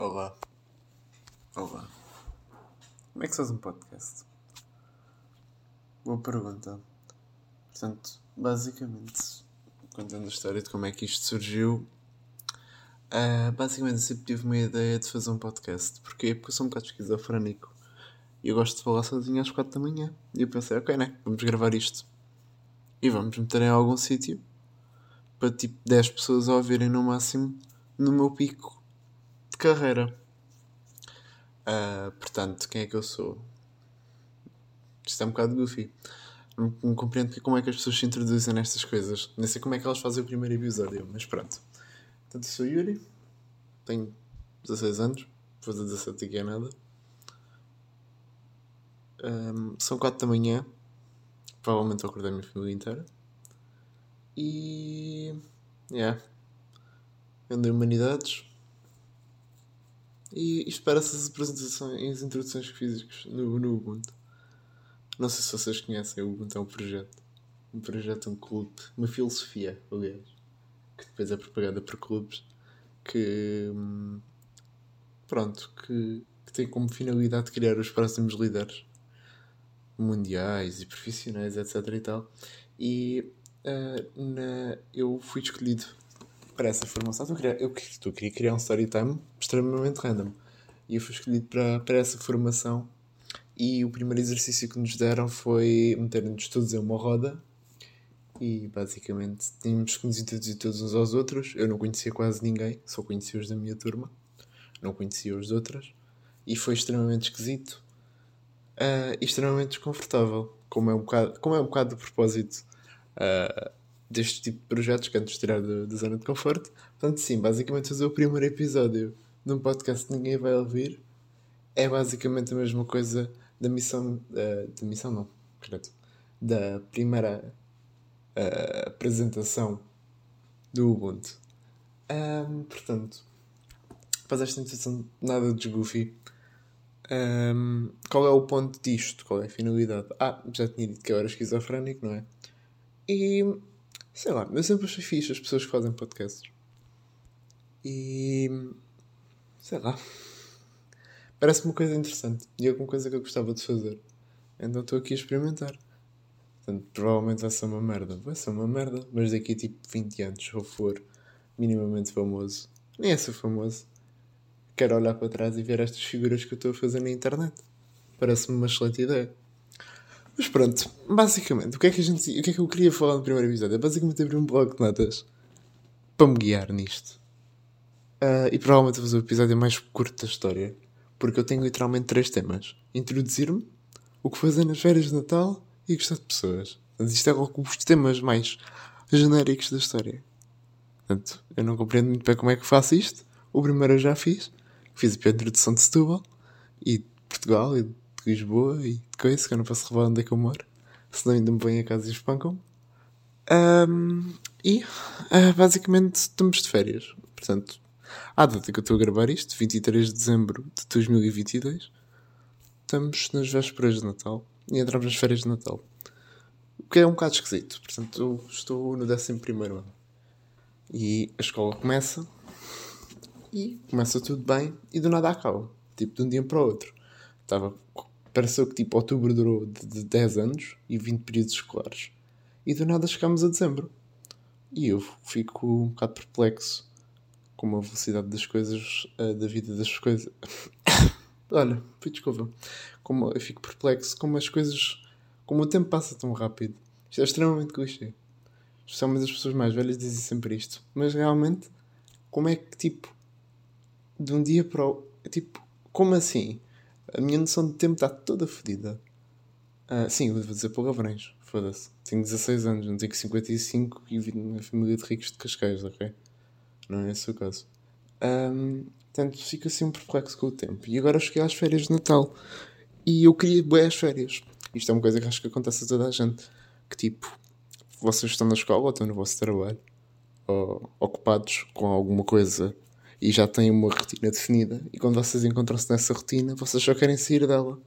Olá. Como é que se faz um podcast? Boa pergunta. Portanto, basicamente, contando a história de como é que isto surgiu, basicamente eu sempre tive uma ideia de fazer um podcast. Porquê? Porque eu sou um bocado esquizofrénico. E eu gosto de falar sozinho às 4 da manhã. E eu pensei, ok, né? Vamos gravar isto. E vamos meter em algum sítio para tipo 10 pessoas a ouvirem no máximo no meu pico de carreira. Portanto, quem é que eu sou? Isto é um bocado goofy. Não compreendo como é que as pessoas se introduzem nestas coisas. Nem sei como é que elas fazem o primeiro episódio, mas pronto. Portanto, eu sou Yuri, tenho 16 anos, vou fazer 17 aqui é nada. São 4 da manhã, provavelmente vou acordar a minha família inteira. E... ando em Humanidades. E isto parece as apresentações, as introduções que fiz no Ubuntu. Não sei se vocês conhecem, o Ubuntu é um projeto, um clube, uma filosofia, aliás, que depois é propagada por clubes, que tem como finalidade criar os próximos líderes mundiais e profissionais, etc e tal. E eu fui escolhido para essa formação. Eu queria criar um story time extremamente random. E eu fui escolhido para essa formação. E o primeiro exercício que nos deram foi meterem-nos todos em uma roda. E basicamente tínhamos que nos introduzir todos uns aos outros. Eu não conhecia quase ninguém, só conhecia os da minha turma. Não conhecia os de outras. E foi extremamente esquisito. E extremamente desconfortável. Como é um bocado de propósito. Deste tipo de projetos que antes de tirar da zona de conforto. Portanto, sim, basicamente fazer o primeiro episódio de um podcast que ninguém vai ouvir é basicamente a mesma coisa da missão... Da primeira apresentação do Ubuntu. Portanto, faz esta introdução nada de goofy. Qual é o ponto disto? Qual é a finalidade? Já tinha dito que eu era esquizofrénico, não é? E... sei lá, eu sempre achei fixe as pessoas que fazem podcasts. E... sei lá. Parece-me uma coisa interessante. E é uma coisa que eu gostava de fazer. Então estou aqui a experimentar. Portanto, provavelmente vai ser uma merda. Mas daqui a tipo 20 anos, se eu for minimamente famoso. Nem é ser famoso. Quero olhar para trás e ver estas figuras que eu estou a fazer na internet. Parece-me uma excelente ideia. Mas pronto, basicamente, o que é que eu queria falar no primeiro episódio? É basicamente abrir um blog de notas para me guiar nisto. E provavelmente fazer o episódio mais curto da história, porque eu tenho literalmente 3 temas. Introduzir-me, o que fazer nas férias de Natal e gostar de pessoas. Portanto, isto é logo os temas mais genéricos da história. Portanto, eu não compreendo muito bem como é que faço isto. O primeiro eu já fiz a introdução de Setúbal e de Portugal e de Lisboa e de coisa, que eu não posso revelar onde é que eu moro, senão ainda me vêm a casa e espancam-me. Basicamente estamos de férias, portanto, à data que eu estou a gravar isto, 23 de dezembro de 2022, estamos nas vésperas de Natal e entramos nas férias de Natal, o que é um bocado esquisito. Portanto, eu estou no 11º ano e a escola começa e começa tudo bem e do nada acaba, tipo de um dia para o outro. Pareceu que tipo outubro durou de 10 anos e 20 períodos escolares. E do nada chegámos a dezembro. E eu fico um bocado perplexo com a velocidade das coisas, da vida das coisas. Olha, desculpa. Eu fico perplexo como as coisas... como o tempo passa tão rápido. Isto é extremamente clichê. Especialmente as pessoas mais velhas dizem sempre isto. Mas realmente, como é que tipo... de um dia para o... tipo, como assim? A minha noção de tempo está toda fodida. Sim, vou dizer palavrões. Foda-se. Tenho 16 anos, não tenho 55 e vivo numa família de ricos de Cascais, ok? Não é esse o caso. Portanto, fico assim um perplexo com o tempo. E agora cheguei às férias de Natal. E eu queria bué às férias. Isto é uma coisa que acho que acontece a toda a gente. Que tipo, vocês estão na escola ou estão no vosso trabalho, ou ocupados com alguma coisa... e já têm uma rotina definida, e quando vocês encontram-se nessa rotina, vocês só querem sair dela.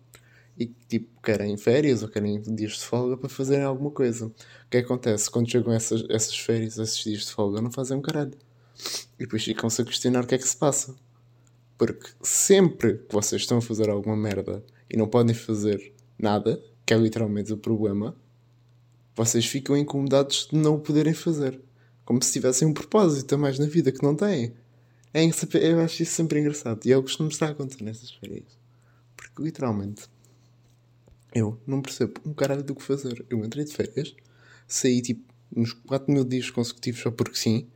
E, tipo, querem férias ou querem dias de folga para fazerem alguma coisa. O que acontece? Quando chegam essas férias, esses dias de folga, não fazem um caralho. E depois ficam-se a questionar o que é que se passa. porque sempre que vocês estão a fazer alguma merda e não podem fazer nada, que é literalmente o problema, vocês ficam incomodados de não o poderem fazer. Como se tivessem um propósito a mais na vida que não têm. Eu acho isso sempre engraçado. E é o que costumo estar a contar nessas férias. Porque, literalmente, eu não percebo um caralho do que fazer. Eu entrei de férias, saí, uns 4 mil dias consecutivos só porque sim.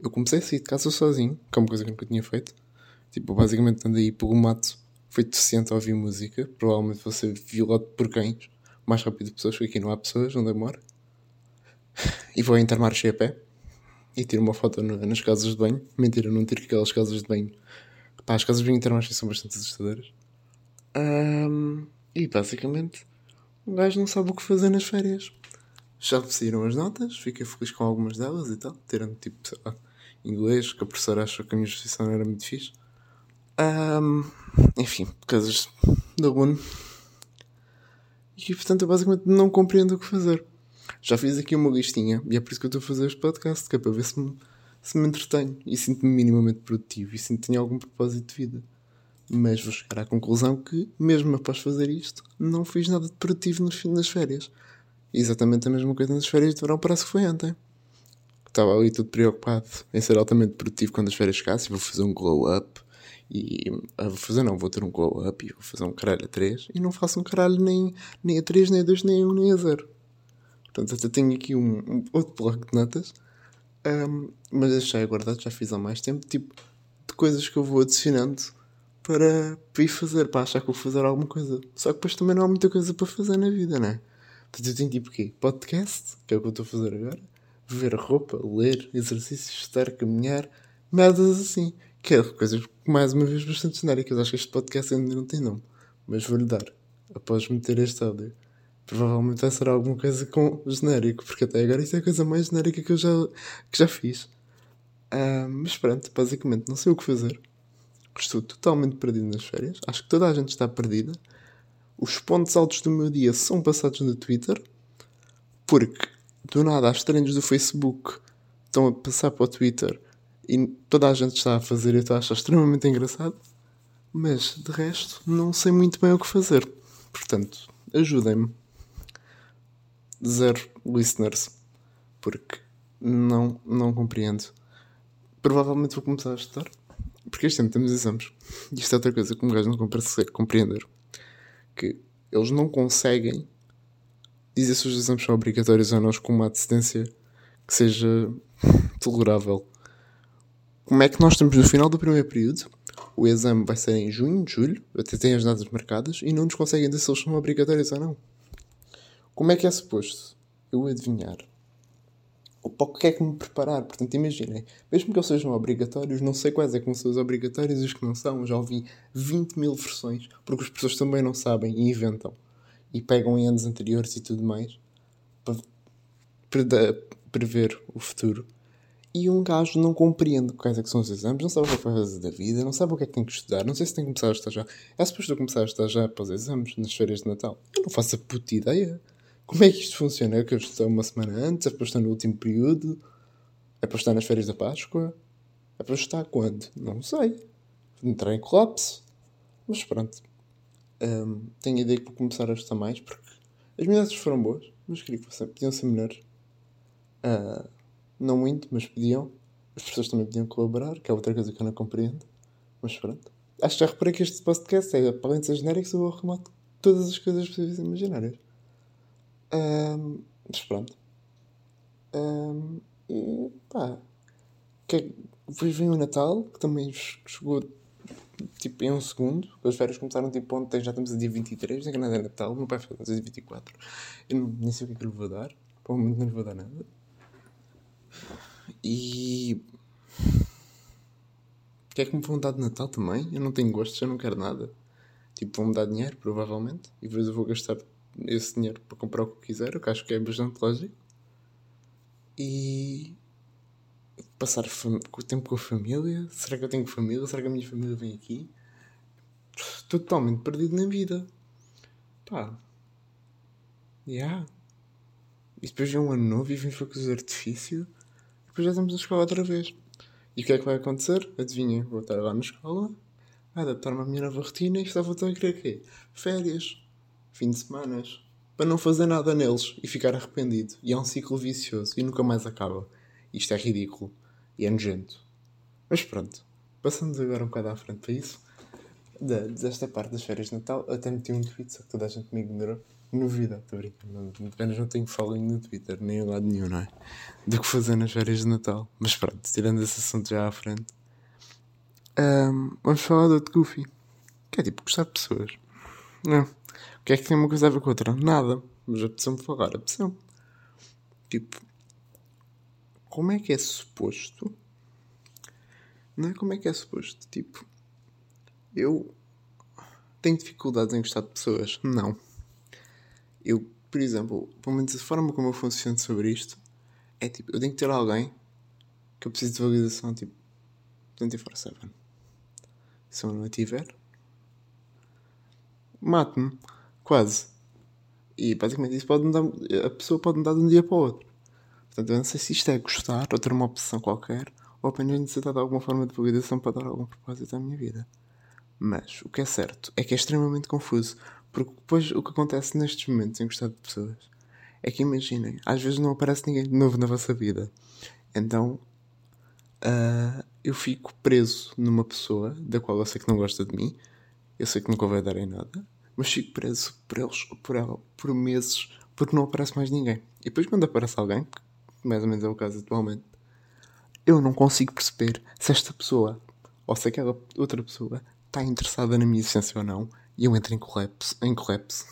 Eu comecei a sair de casa sozinho, que é uma coisa que nunca tinha feito. Eu basicamente andei pelo mato, fui deficiente a ouvir música. Provavelmente vou ser violado por cães. Mais rápido de pessoas, porque aqui não há pessoas onde eu moro. E vou a Intermarché a pé. E tiro uma foto nas casas de banho. Mentira, não tiro aquelas casas de banho. Pá, as casas de banho Intermarché são bastante assustadoras. E basicamente, um gajo não sabe o que fazer nas férias. Já me saíram as notas, fiquei feliz com algumas delas e tal. Tirando sei lá, inglês, que a professora achou que a minha justiça não era muito fixe. Enfim, coisas do aluno. E portanto eu basicamente não compreendo o que fazer. Já fiz aqui uma listinha e é por isso que eu estou a fazer este podcast, que é para ver se me entretenho e sinto-me minimamente produtivo e sinto que tenho algum propósito de vida. Mas vou chegar à conclusão que, mesmo após fazer isto, não fiz nada de produtivo nas férias. Exatamente a mesma coisa nas férias de verão, parece que foi ontem. Estava ali tudo preocupado em ser altamente produtivo quando as férias chegassem. Vou fazer um glow-up e... vou ter um glow-up e vou fazer um caralho a 3. E não faço um caralho nem a 3, nem a 2, nem a 1, nem a 0. Portanto, até tenho aqui um outro bloco de notas. Mas deixei guardado, já fiz há mais tempo. De coisas que eu vou adicionando para ir fazer, para achar que vou fazer alguma coisa. Só que depois também não há muita coisa para fazer na vida, não é? Portanto, eu tenho quê? Podcast, que é o que eu estou a fazer agora. Ver roupa, ler, exercícios, estar, caminhar. Merdas assim. Que é coisas, mais uma vez, bastante genéricas. Acho que este podcast ainda não tem nome. Mas vou-lhe dar. Após meter este áudio. Provavelmente vai ser alguma coisa com genérico. Porque até agora isso é a coisa mais genérica que eu já fiz. Mas pronto, basicamente não sei o que fazer. Estou totalmente perdido nas férias. Acho que toda a gente está perdida. Os pontos altos do meu dia são passados no Twitter. Porque, do nada, as trends do Facebook estão a passar para o Twitter. E toda a gente está a fazer e eu estou a achar extremamente engraçado. Mas, de resto, não sei muito bem o que fazer. Portanto, ajudem-me. 0 listeners. Porque não compreendo. Provavelmente vou começar a estudar. Porque este ano temos exames. E isto é outra coisa que um gajo não consegue compreender. Que eles não conseguem dizer se os exames são obrigatórios ou não com uma antecedência que seja tolerável. Como é que nós estamos no final do primeiro período? O exame vai ser em junho, julho, até têm as datas marcadas, e não nos conseguem dizer se eles são obrigatórios ou não. Como é que é suposto eu adivinhar? Ou para o que é que me preparar? Portanto, imaginem, mesmo que eles sejam obrigatórios, não sei quais é que são os obrigatórios e os que não são. Já ouvi 20 mil versões, porque as pessoas também não sabem e inventam. E pegam em anos anteriores e tudo mais, para prever o futuro. E um gajo não compreende quais é que são os exames, não sabe o que é que vai fazer da vida, não sabe o que é que tem que estudar, não sei se tem que começar a estudar já. É suposto eu começar a estudar já para os exames, nas férias de Natal. Eu não faço a puta ideia. Como é que isto funciona? É que eu estou uma semana antes? É para estar no último período? É para estar nas férias da Páscoa? É para estar quando? Não sei. Entrar em colapso. Mas pronto. Tenho a ideia que vou começar a estudar mais, porque as minhas notas foram boas, mas queria que podiam ser melhores. Não muito, mas podiam. As pessoas também podiam colaborar, que é outra coisa que eu não compreendo. Mas pronto. Acho que já reparei que este podcast é, além de ser genérico, eu vou arrumar todas as coisas possíveis e imaginárias. Mas pronto. E pá, depois vem o Natal, que também chegou em um segundo. As férias começaram ontem, já estamos a dia 23, não é que nada é Natal. O meu pai faz a dia 24. Eu nem sei o que é que lhe vou dar. Provavelmente não lhe vou dar nada. E o que é que me vão dar de Natal também? Eu não tenho gostos, eu não quero nada. Vão-me dar dinheiro, provavelmente. E depois eu vou gastar esse dinheiro para comprar o que quiser, o que acho que é bastante lógico. E passar o tempo com a família. Será que eu tenho família? Será que a minha família vem aqui? Estou totalmente perdido na vida. Pá. E depois vem um ano novo e vem fogos de artifício. Depois já estamos na escola outra vez. E o que é que vai acontecer? Adivinhem, vou estar lá na escola. a adaptar-me à minha nova rotina e estava a querer quê? Férias, fim de semana, para não fazer nada neles e ficar arrependido. E é um ciclo vicioso e nunca mais acaba. Isto é ridículo e é nojento. Mas pronto, passando agora um bocado à frente para isso, desta parte das férias de Natal, até meti um tweet, só que toda a gente me ignorou. Novidade, estou brincando, apenas não tenho following no Twitter, nem em lado nenhum, não é? Do que fazer nas férias de Natal. Mas pronto, tirando esse assunto já à frente, vamos falar do outro goofy, que é tipo gostar de pessoas. Não. O que é que tem uma coisa a ver com a outra? Nada, mas apeteceu-me falar, apeteceu-me. Tipo, como é que é suposto? Não é como é que é suposto? Tipo, eu tenho dificuldades em gostar de pessoas? Não. Eu, por exemplo, pelo menos a forma como eu funciono sobre isto é tipo, eu tenho que ter alguém que eu preciso de validação, tipo, 24/7. Se eu não a tiver, mato-me, quase. E praticamente isso pode mudar, a pessoa pode mudar de um dia para o outro. Portanto, eu não sei se isto é gostar ou ter uma opção qualquer ou apenas necessitar de alguma forma de validação para dar algum propósito à minha vida. Mas o que é certo é que é extremamente confuso. Porque depois o que acontece nestes momentos em gostar de pessoas é que, imaginem, às vezes não aparece ninguém de novo na vossa vida. Então, eu fico preso numa pessoa da qual eu sei que não gosta de mim, eu sei que nunca vai dar em nada, mas fico preso por eles ou por ela por meses porque não aparece mais ninguém. E depois quando aparece alguém, que mais ou menos é o caso atualmente, eu não consigo perceber se esta pessoa ou se aquela outra pessoa está interessada na minha essência ou não. E eu entro em colapso.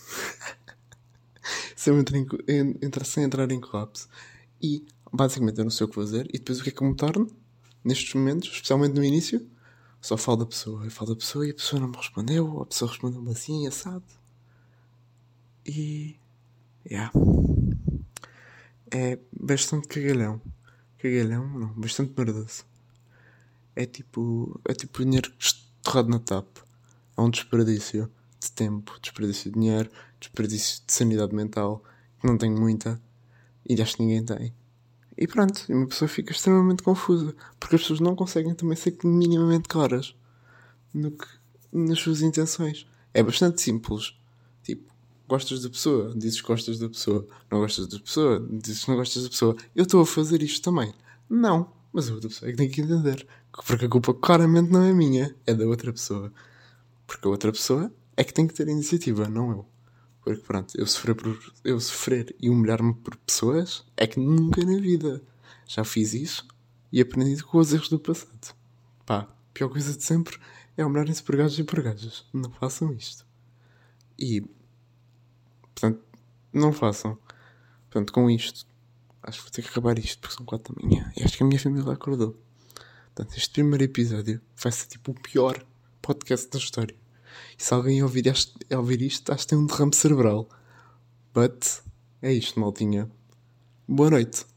Se eu entro sem entrar em colapso. E, basicamente, eu não sei o que fazer. E depois o que é que eu me torno? Nestes momentos, especialmente no início, só falo da pessoa. Eu falo da pessoa e a pessoa não me respondeu. Ou a pessoa respondeu-me assim, assado. E... yeah. É bastante cagalhão. Cagalhão, não. Bastante merdoso. É tipo dinheiro torrado na tapa. É um desperdício de tempo, desperdício de dinheiro, desperdício de sanidade mental, que não tenho muita, e acho que ninguém tem. E pronto, uma pessoa fica extremamente confusa, porque as pessoas não conseguem também ser minimamente claras nas suas intenções. É bastante simples. Tipo, gostas da pessoa, dizes que gostas da pessoa, não gostas da pessoa, dizes que não gostas da pessoa. Eu estou a fazer isto também. Não, mas a outra pessoa é que tem que entender, porque a culpa claramente não é minha, é da outra pessoa. Porque a outra pessoa é que tem que ter iniciativa, não eu. Porque pronto, eu sofrer e humilhar-me por pessoas é que nunca na vida já fiz isso e aprendi com os erros do passado. Pá, a pior coisa de sempre é humilharem-se por gajos e por gajas. Não façam isto. E, portanto, não façam. Portanto, com isto, acho que vou ter que acabar isto porque são 4 da manhã e acho que a minha família acordou. Portanto, este primeiro episódio vai ser tipo o pior podcast da história. E se alguém ouvir isto, acho que tem um derrame cerebral. But, é isto, maltinha. Boa noite.